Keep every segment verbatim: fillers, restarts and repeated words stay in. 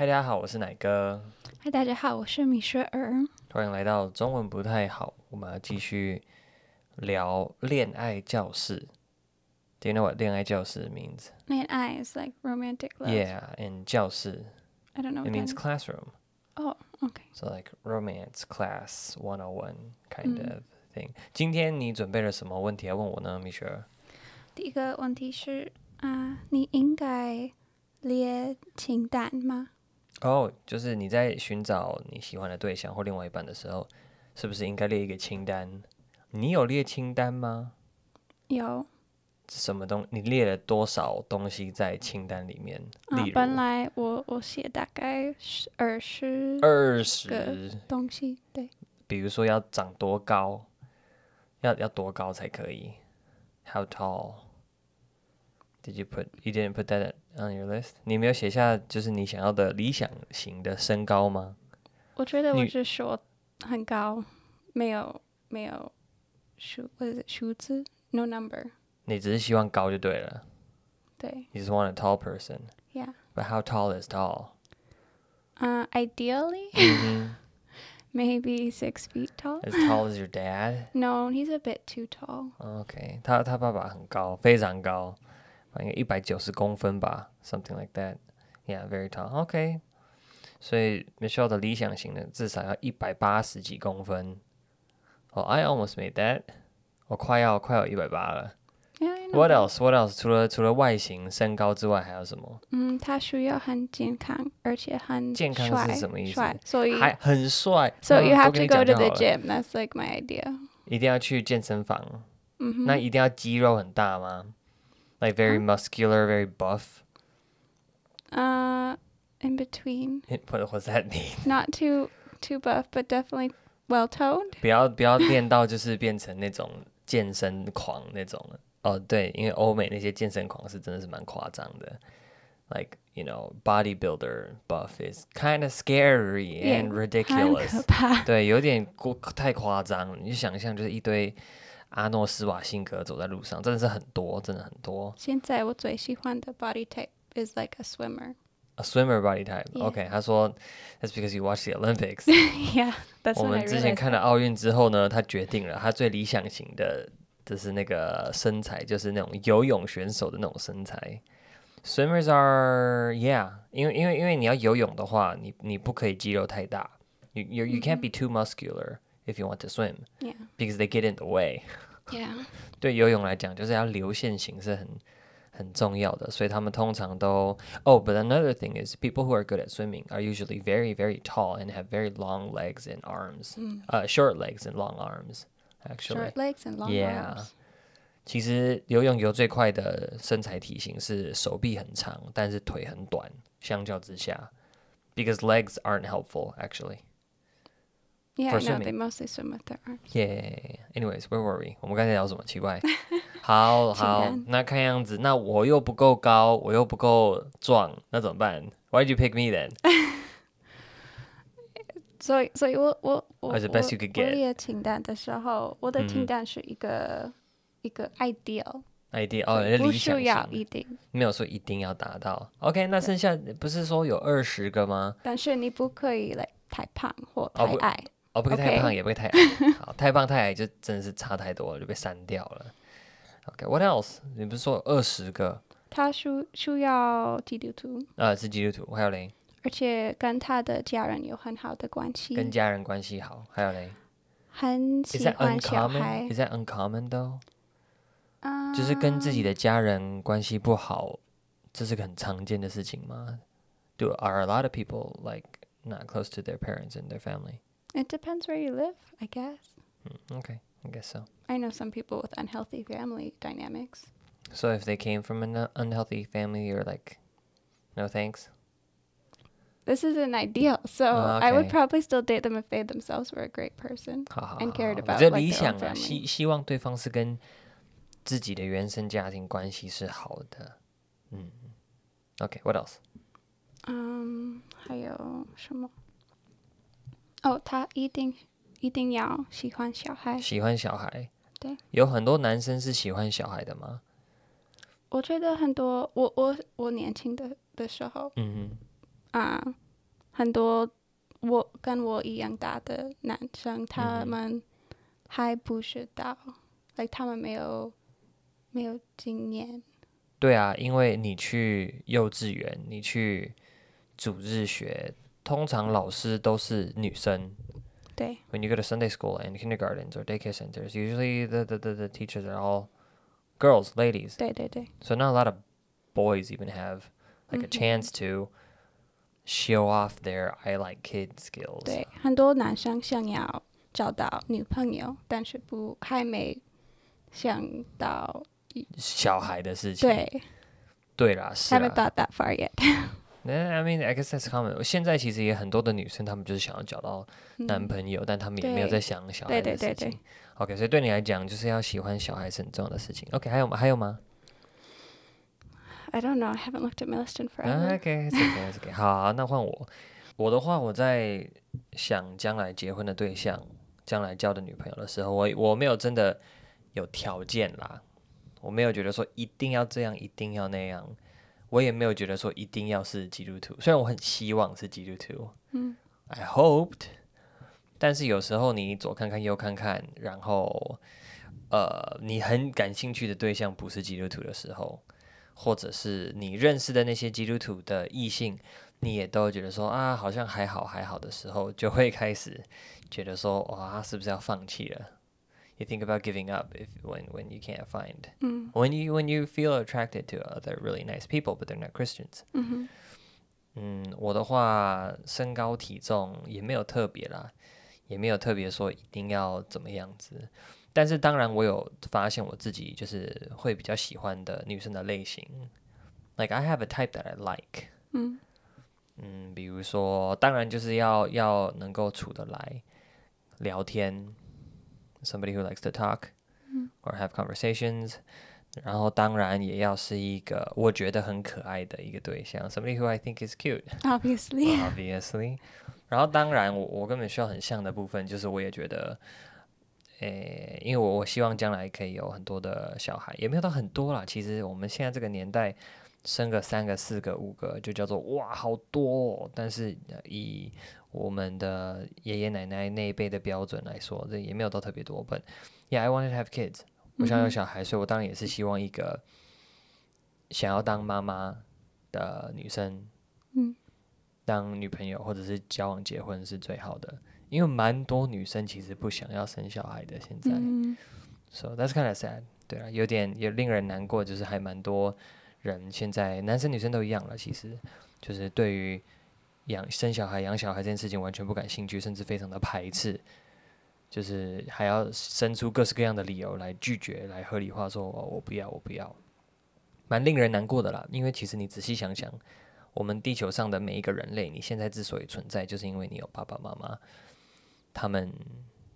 嗨，大家好，我是奶哥。嗨，大家好，我是米雪儿。欢迎来到中文不太好，我们要继续聊恋爱教室。Do you know what 恋爱教室 means? 恋爱 is like romantic love. Yeah, and 教室 I don't know. It means classroom. Oh, okay. So like romance class one oh one kind、mm. of thing. 今天你准备了什么问题要问我呢，米雪儿？第一个问题是、uh, 你应该列清单吗？哦、oh, 就是你在寻找你喜欢的对象或另外一半的时候，是不是应该列一个清单？你有列清单吗？有。什么东？你列了多少东西在清单里面？啊、本来我我写大概二十二十东西，对。比如说要长多高，要要多高才可以 ？How tall? Did you put? You didn't put that.On your list? 你没有写下就是你想要的理想型的身高吗？我觉得我是说很高，没有没有数，或者数字 ，no number。你只是希望高就对了。对。You just want a tall person. Yeah. But how tall is tall? Uh, ideally, mm-hmm. maybe six feet tall. As tall as your dad? No, he's a bit too tall. Okay, 他他爸爸很高，非常高。应该一百九十公分吧 ，something like that. Yeah, very tall. Okay. 所以 Michelle 的理想型呢，至少要一百八十几公分。Oh, I almost made that. 我快要快要一百八了。Yeah, I know. What else? What else? 除了除了外形、身高之外，还有什么？嗯，他需要很健康，而且很帅。健康是什么意思？所以还很帅。So you have to go to the gym. That's like my idea. 一定要去健身房。嗯。那一定要肌肉很大吗？Like very muscular, very buff? Uh, in between. What does that mean? Not too too buff, but definitely well-toned. 不要不要练到就是变成那种健身狂那种了。哦，对，因为欧美那些健身狂是真的是蛮夸张的。Like, you know, bodybuilder buff is kind of scary and ridiculous. 很可怕。对，有点太夸张了。你就想象就是一堆阿诺斯瓦辛格走在路上，真的是很多，真的很多。现在我最喜欢的 body type is like a swimmer. A swimmer body type. Yeah. Okay, 他说 that's because you watch the Olympics. Yeah, that's what I realized. 我们之前看了奥运之后呢，他决定了他最理想型的就是那个身材，就是那种游泳选手的那种身材。Swimmers are yeah， 因为因为因为你要游泳的话，你你不可以肌肉太大。You you you can't be too muscular.If you want to swim, yeah, because they get in the way. Yeah. 对游泳来讲，就是要流线型是很很重要的，所以他们通常都 Oh, but another thing is people who are good at swimming are usually very, very tall and have very long legs and arms. 嗯、uh, short legs and long arms, actually. Short legs and long yeah. arms. 其实游泳游最快的身材体型是手臂很长，但是腿很短，相较之下 ，because legs aren't helpful, actually.Yeah, no, they mostly swim with their arms. Yeah. Anyways, where were we? 我们刚才聊什么？奇怪。好好，那看样子，那我又不够高，我又不够壮，那怎么办 ？Why did you pick me then? So, so 我我我 the best you could get. 我列清单的时候，我的清单是一个一个 ideal。idea 哦，理想型。不需要一定。没有说一定要达到。OK， 那剩下不是说有二十个吗？但是你不可以 like 太胖或太矮。哦，不可以太胖，也不可以太矮。好，太胖太矮就真的是差太多了，就被删掉了。Okay, what else? 你不是说二十个？他需要基督徒。啊，是基督徒，还有嘞？而且跟他的家人有很好的关系。跟家人关系好，还有嘞？很喜欢小孩。Is that uncommon? Is that uncommon though? 啊，就是跟自己的家人关系不好，这是个很常见的事情吗？ Do are a lot of people like not close to their parents and their family?It depends where you live, I guess. Okay, I guess so. I know some people with unhealthy family dynamics. So if they came from an unhealthy family, you're like, no thanks? This isn't ideal, so oh, okay. I would probably still date them if they themselves were a great person 好好好 and cared about 我这理想啊，希希望对方是跟自己的原生家庭关系是好的。嗯 Okay, what else? Um, 还有什么？哦，他一定一定要喜欢小孩。喜欢小孩。对。有很多男生是喜欢小孩的吗？我觉得很多，我我我年轻的的时候，嗯哼，啊、呃，很多我跟我一样大的男生，他们还不知道，嗯 like, 他们没有没有经验。对啊，因为你去幼稚园，你去主日学，通常老师都是女生。对。When you go to Sunday school and kindergartens or daycare centers, usually the the the, the teachers are all girls, ladies. 对对对。So not a lot of boys even have like a chance to show off their I like kids skills. 对，很多男生想要找到女朋友，但是不还没想到小孩的事情。对，对啦，是啊。Haven't thought that far yet. I mean, I guess that's common. 现在其实也很多的女生，她们就是想要找到男朋友，嗯、但她们也没有在想小孩的事情。对对对对。OK， 所以对你来讲，就是要喜欢小孩是很重要的事情。OK， 还有还有吗？I don't know. I haven't looked at my list in forever. Okay, it's okay, it's okay. 好，那换我。我的话，我在想将来结婚的对象，将来交的女朋友的时候，我我没有真的有条件啦。我没有觉得说一定要这样，一定要那样。我也没有觉得说一定要是基督徒，虽然我很希望是基督徒。嗯。I hoped. 但是有时候你左看看右看看，然后呃，你很感兴趣的对象不是基督徒的时候。或者是你认识的那些基督徒的异性，你也都觉得说啊，好像还好还好的时候，就会开始觉得说，哇，他是不是要放弃了 ？You think about giving up if when when you can't find、嗯、when you when you feel attracted to other really nice people, but they're not Christians. 嗯, 嗯我的话，身高体重也没有特别啦，也没有特别说一定要怎么样子。但是当然我有发现我自己就是会比较喜欢的女生的类型 Like I have a type that I like 嗯, 嗯比如说当然就是要要能够处得来聊天 Somebody who likes to talk、嗯、Or have conversations 然后当然也要是一个我觉得很可爱的一个对象 Somebody who I think is cute Obviously Obviously 然后当然我我跟Michelle很像的部分就是我也觉得诶，因为我我希望将来可以有很多的小孩，也没有到很多啦。其实我们现在这个年代，生个三个、四个、五个，就叫做哇，好多哦。但是以我们的爷爷奶奶那一辈的标准来说，这也没有到特别多。But yeah, I wanted to have kids. 我想要有小孩，所以我当然也是希望一个想要当妈妈的女生，嗯，当女朋友或者是交往结婚是最好的。因为蛮多女生其实不想要生小孩的现在、mm-hmm. So that's kind of sad 对啊有点也令人难过就是还蛮多人现在男生女生都一样了其实就是对于养生小孩养小孩这件事情完全不感兴趣甚至非常的排斥就是还要生出各式各样的理由来拒绝来合理化说、哦、我不要我不要蛮令人难过的啦因为其实你仔细想想我们地球上的每一个人类你现在之所以存在就是因为你有爸爸妈妈他们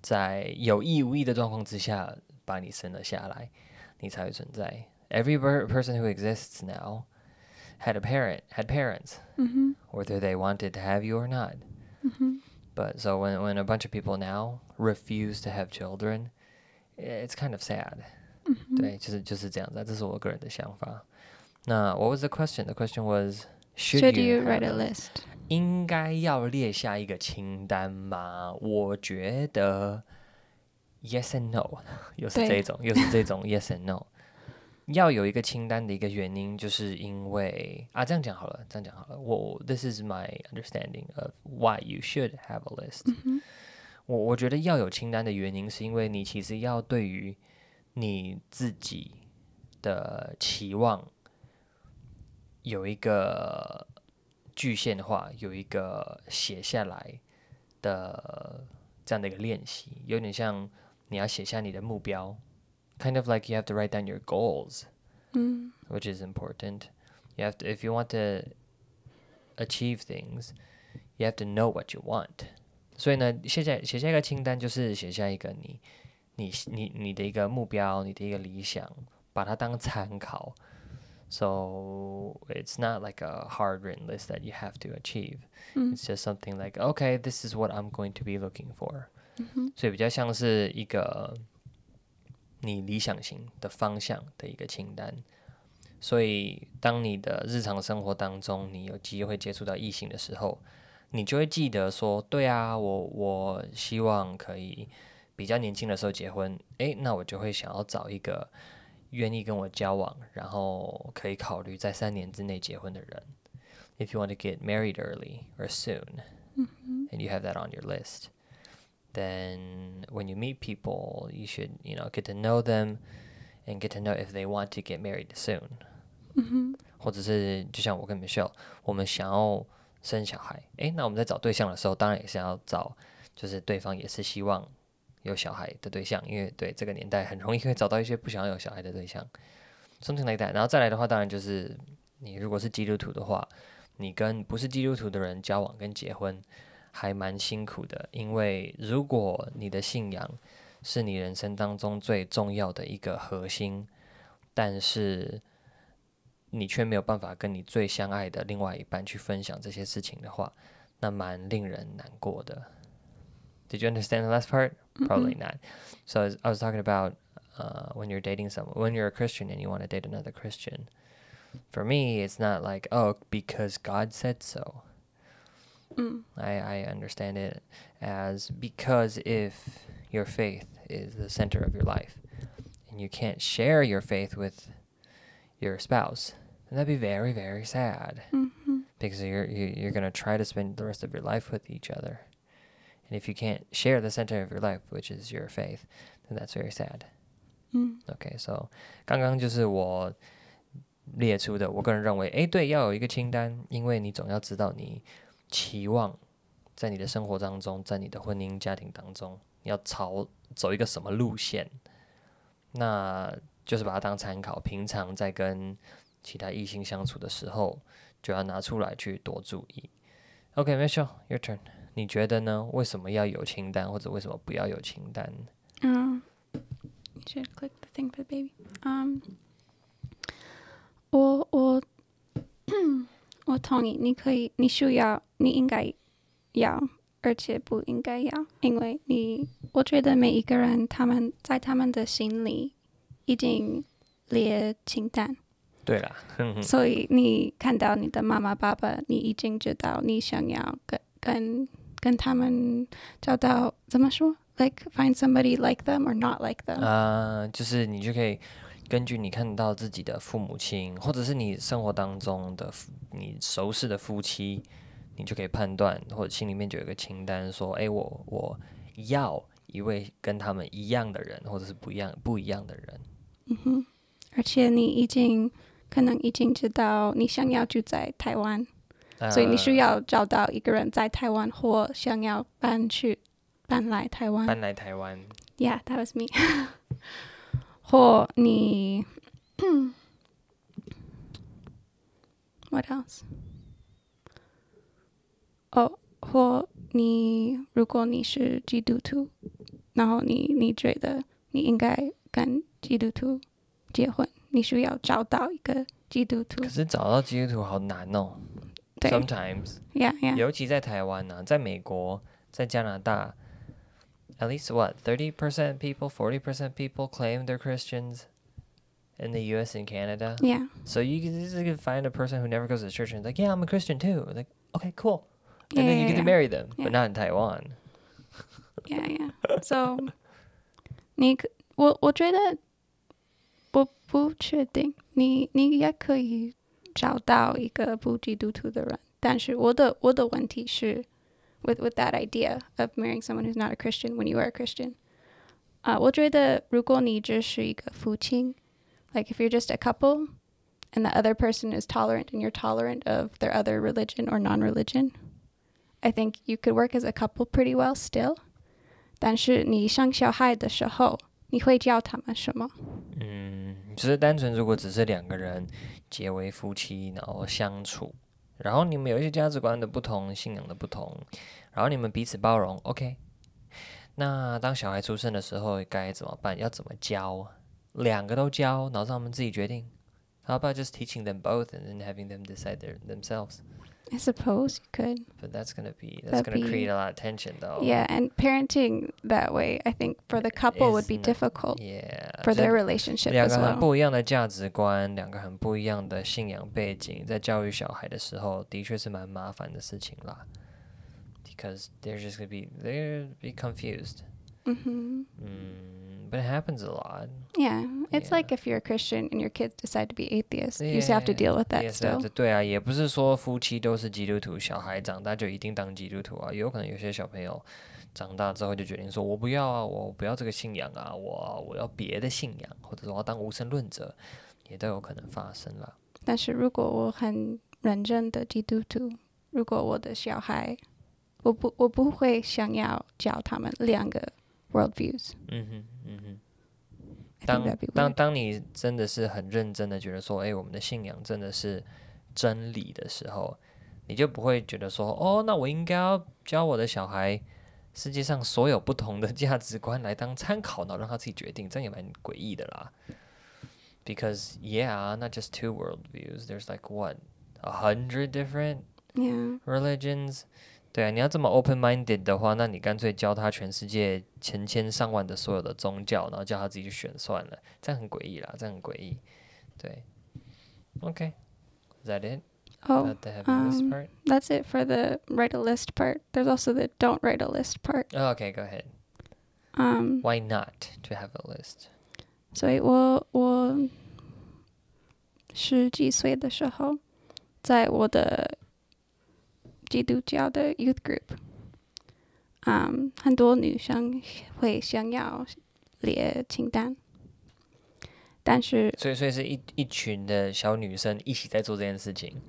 在有意无意的状况之下把你生了下来你才会存在 Every person who exists now had a parent, had parents、mm-hmm. Whether they wanted to have you or not、mm-hmm. But so when, when a bunch of people now refuse to have children It's kind of sad、mm-hmm. 对就是就是这样子这是我个人的想法那 What was the question? The question was Should you write a list?应该要列下一个清单吗？我觉得 yes and no， 又是这种，又是这种 yes and no。要有一个清单的一个原因，就是因为啊，这样讲好了，这样讲好了。我 this is my understanding of why you should have a list、嗯。我我觉得要有清单的原因，是因为你其实要对于你自己的期望有一个。具现化有一个写下来的这样的一个练习，有点像你要写下你的目标 ，kind of like you have to write down your goals,、嗯、which is important. You have to, if you want to achieve things, you have to know what you want. 所以呢，写下写下一个清单，就是写下一个你你你你的一个目标，你的一个理想，把它当参考。So it's not like a hard written list that you have to achieve.、Mm-hmm. It's just something like, okay, this is what I'm going to be looking for.、Mm-hmm. 所以比较像是一个你理想型的方向的一个清单。所以当你的日常生活当中，你有机会接触到异性的时候，你就会记得说，对啊，我我希望可以比较年轻的时候结婚，诶，那我就会想要找一个愿意跟我交往，然后可以考虑在三年之内结婚的人。If you want to get married early or soon, mm-hmm. and you have that on your list, then when you meet people, you should, you know, get to know them and get to know if they want to get married soon. Mm-hmm. 或者是就像我跟 Michelle， 我们想要生小孩，诶，那我们在找对象的时候，当然也是要找，就是对方也是希望有小孩的对象，因为对这个年代很容易会找到一些不想要有小孩的对象 ，something like that。然后再来的话，当然就是你如果是基督徒的话，你跟不是基督徒的人交往跟结婚还蛮辛苦的，因为如果你的信仰是你人生当中最重要的一个核心，但是你却没有办法跟你最相爱的另外一半去分享这些事情的话，那蛮令人难过的。Did you understand the last part? Probably mm-hmm. not. So I was talking about uh, when you're dating someone, when you're a Christian and you want to date another Christian. For me, it's not like, oh, because God said so. Mm. I, I understand it as because if your faith is the center of your life and you can't share your faith with your spouse, then that'd be very, very sad. Mm-hmm. Because you're, you're going to try to spend the rest of your life with each other.And if you can't share the center of your life, which is your faith, then that's very sad. Mm. Okay, so 刚刚就是我列出的，我个人认为，哎，对，要有一个清单，因为你总要知道你期望在你的生活当中，在你的婚姻家庭当中，你要朝走一个什么路线，那就是把它当参考。平常在跟其他异性相处的时候，就要拿出来去多注意。Okay, Michelle, your turn.你觉得呢？为什么要有清单，或者为什么不要有清单？嗯、uh, ，You should click the thing for the baby. Um, 我我我同意，你可以，你需要，你应该要，而且不应该要，因为你，我觉得每一个人他们在他们的心里已经列清单。对啦，所以你看到你的妈妈、爸爸，你已经知道你想要跟跟。跟他们找到怎么说 like find somebody like them or not like them 呃、uh, 就是你就可以根据你看到自己的父母亲或者是你生活当中的你熟识的夫妻，你就可以判断或者心里面就有一个清单说，哎，我我要一位跟他们一样的人或者是不一样不一样的人。嗯哼，而且你已经可能已经知道你想要住在台湾，所以你需要找到一个人在台湾或想要搬去搬来台湾搬来台湾 Yeah, that was me 或你What else? 哦、oh, 或你如果你是基督徒，然后你你觉得你应该跟基督徒结婚，你需要找到一个基督徒。可是找到基督徒好难哦。Sometimes, yeah, yeah. 尤其在台湾啊，在美国，在加拿大 at least what, thirty percent people, forty percent people claim they're Christians in the U S and Canada. Yeah. So you can, you can find a person who never goes to church and is like, yeah, I'm a Christian too. Like, okay, cool. And yeah, then you yeah, get yeah. to marry them, yeah. but not in Taiwan. Yeah, yeah. So, 你我我觉得我不确定，你你也可以找到一个不基督徒的人，但是我的我的问题是 with, with that idea of marrying someone who's not a Christian when you are a Christian、uh, 我觉得如果你只是一个父亲 like if you're just a couple and the other person is tolerant and you're tolerant of their other religion or non-religion, I think you could work as a couple pretty well still. 但是你生小孩的时候你会教他们什么？嗯，就是单纯如果只是两个人结为夫妻，然后相处，然后你们有一些价值观的不同、信仰的不同，然后你们彼此包容 ，OK。那当小孩出生的时候该怎么办？要怎么教？两个都教，然后让他们自己决定。How about just teaching them both and then having them decide their, themselves?I suppose you could. But that's going to be, that's going to create a lot of tension though. Yeah, and parenting that way, I think for the couple would be difficult. Yeah. For their relationship as well. 两个很不一样的价值观，两个很不一样的信仰背景，在教育小孩的时候，的确是蛮麻烦的事情啦。because they're just going to be, they're gonna be confused. Mm-hmm. Mm, but it happens a lot. Yeah. It's yeah. like if you're a Christian and your kids decide to be atheists, yeah, you still have to deal with that yeah, still. 对啊，也不是说夫妻都是基督徒，小孩长大就一定当基督徒啊。有可能有些小朋友长大之后就决定说，我不要啊，我不要这个信仰啊，我我要别的信仰，或者说我要当无神论者，也都有可能发生啦。但是如果我很认真的基督徒，如果我的小孩，我不我不会想要教他们两个 worldviews。嗯哼，嗯哼。当当当你真的是很认真的觉得说，哎，我们的信仰真的是真理的时候，你就不会觉得说，哦，那我应该要教我的小孩世界上所有不同的价值观来当参考，然后让他自己决定，这样也蛮诡异的啦。Because yeah, not just two worldviews. There's like what a hundred different yeah. religions. 对啊，你要这么 open-minded 的话，那你干脆教他全世界成千上万的所有的宗教，然后叫他自己去选算了，这样很诡异啦，这样很诡异。对 ，Okay, is that it? Oh, about the have a list um, part? That's it for the write a list part. There's also the don't write a list part. Oh, okay, go ahead. Um, why not to have a list? 所以我我十几岁的时候，在我的基督教的 youth group， 嗯、um, ，很多女生会想要列清单，但是所以所以是一一群的小女生一起在做这件事情，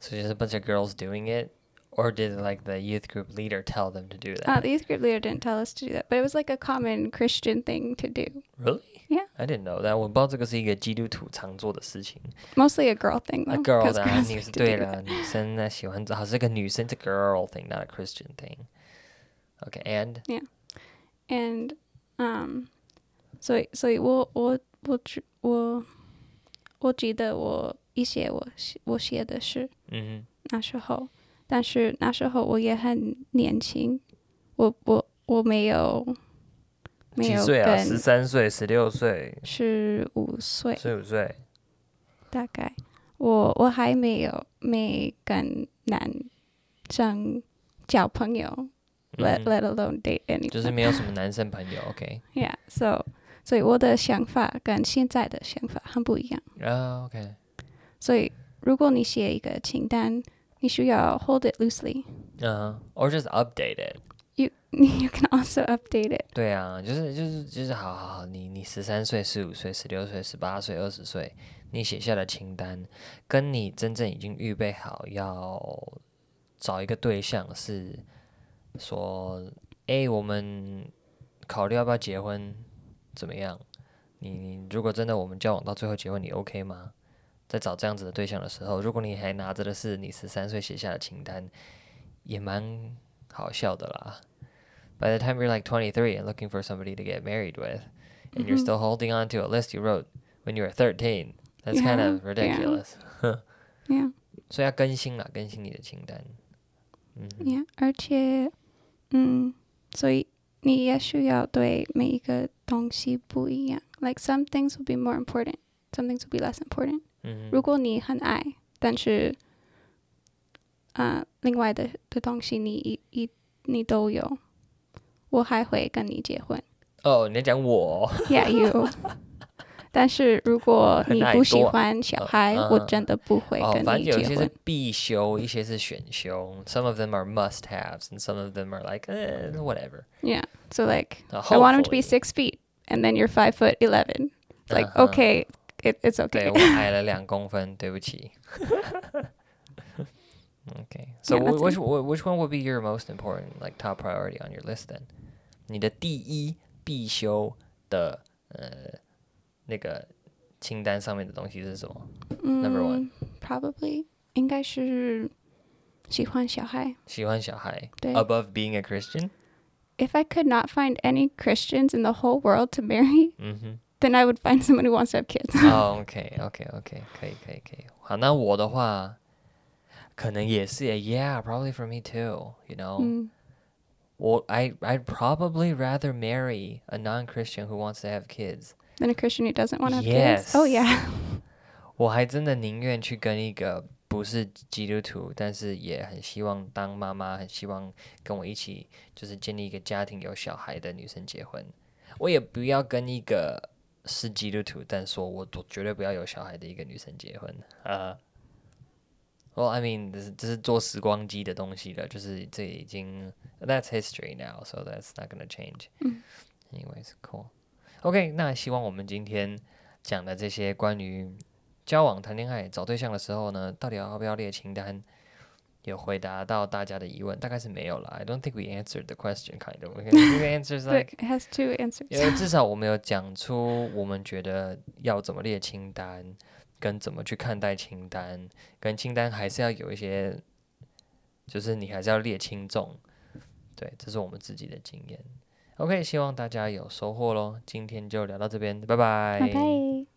所以就是 a bunch of girls doing it, or did like the youth group leader tell them to do that? Ah, uh, the youth group leader didn't tell us to do that, but it was like a common Christian thing to do. Really? Yeah. I didn't know that. 我不知道这个是一个基督徒常做的事情。Mostly a girl thing. Though, a girl, 啊，女生对啦，女生呢喜欢，好是个女生，是 girl thing, not a Christian thing. Okay, and yeah, and um, 所以所以我我我我我记得我一些我我写的诗，嗯，那时候，但是那时候我也很年轻，我我我没有。几岁啊？十三岁、十六岁、十五岁、十五岁，大概我我还没有没跟男生交朋友、嗯、let let alone date anyone， 就是没有什么男生朋友。OK， yeah， so 所以我的想法跟现在的想法很不一样啊。Oh, OK， 所以如果你写一个清单，你需要 hold it loosely， 嗯、uh-huh. ，or just update it。You you can also update it. 对啊，就是就是就是，好好好，你你十三岁、十五岁、十六岁、十八岁、二十岁，你写下的清单，跟你真正已经预备好要找一个对象是说，哎，我们考虑要不要结婚，怎么样？你你如果真的我们交往到最后结婚，你 OK 吗？在找这样子的对象的时候，如果你还拿着的是你十三岁写下的清单，也蛮。好笑的啦 By the time you're like twenty-three and looking for somebody to get married with, and mm-hmm. you're still holding on to a list you wrote when you were thirteen, that's yeah, kind of ridiculous. Yeah. yeah. 所以要更新啦，更新你的清单。嗯。Yeah， 而且，嗯，所以你也需要对每一个东西不一样。Like some things will be more important, some things will be less important. 嗯。如果你很爱，但是。Uh, 另外 的, 的东西 你, 你, 你都有，我还会跟你结婚。哦，你在讲我 Yeah, you 但是如果你不喜欢小孩、嗯、我真的不会跟你结婚、哦、反正有些是必修，一些是选修。 Some of them are must-haves and some of them are like, eh, whatever. Yeah, so like、uh, I want him to be six feet and then you're five foot eleven. It's like,、uh-huh. okay, it, it's okay. 对，我矮了两公分，对不起。Okay, so yeah, which which one would be your most important, like top priority on your list then? 你的第一必修的呃那个清单上面的东西是什么？ Number one, probably 应该是喜欢小孩。喜欢小孩。对。Above being a Christian? If I could not find any Christians in the whole world to marry, mm-hmm. then I would find someone who wants to have kids. Oh, okay, okay, okay, 可以可以可以。好，那我的话。可能也是 yeah, probably for me too, you know.、Mm. Well, I, I'd probably rather marry a non-Christian who wants to have kids. Than a Christian who doesn't want to have yes. kids? Oh, yeah. 我还真的宁愿去跟一个不是基督徒，但是也很希望当妈妈，很希望跟我一起就是建立一个家庭有小孩的女生结婚。我也不要跟一个是基督徒但说我绝对不要有小孩的一个女生结婚啊。Uh, well, I mean, 这是这是做时光机的东西了，就是这已经 that's history now, so that's not gonna change. Anyways, cool. OK, 那希望我们今天讲的这些关于交往、谈恋爱、找对象的时候呢，到底要不要列清单？有回答到大家的疑问，大概是没有啦。I don't think we answered the question, kind of. We answers like it has two answers. 因为至少我们有讲出我们觉得要怎么列清单，跟怎么去看待清单，跟清单还是要有一些，就是你还是要列轻重。对，这是我们自己的经验。OK, 希望大家有收获咯。今天就聊到这边，拜拜。拜拜。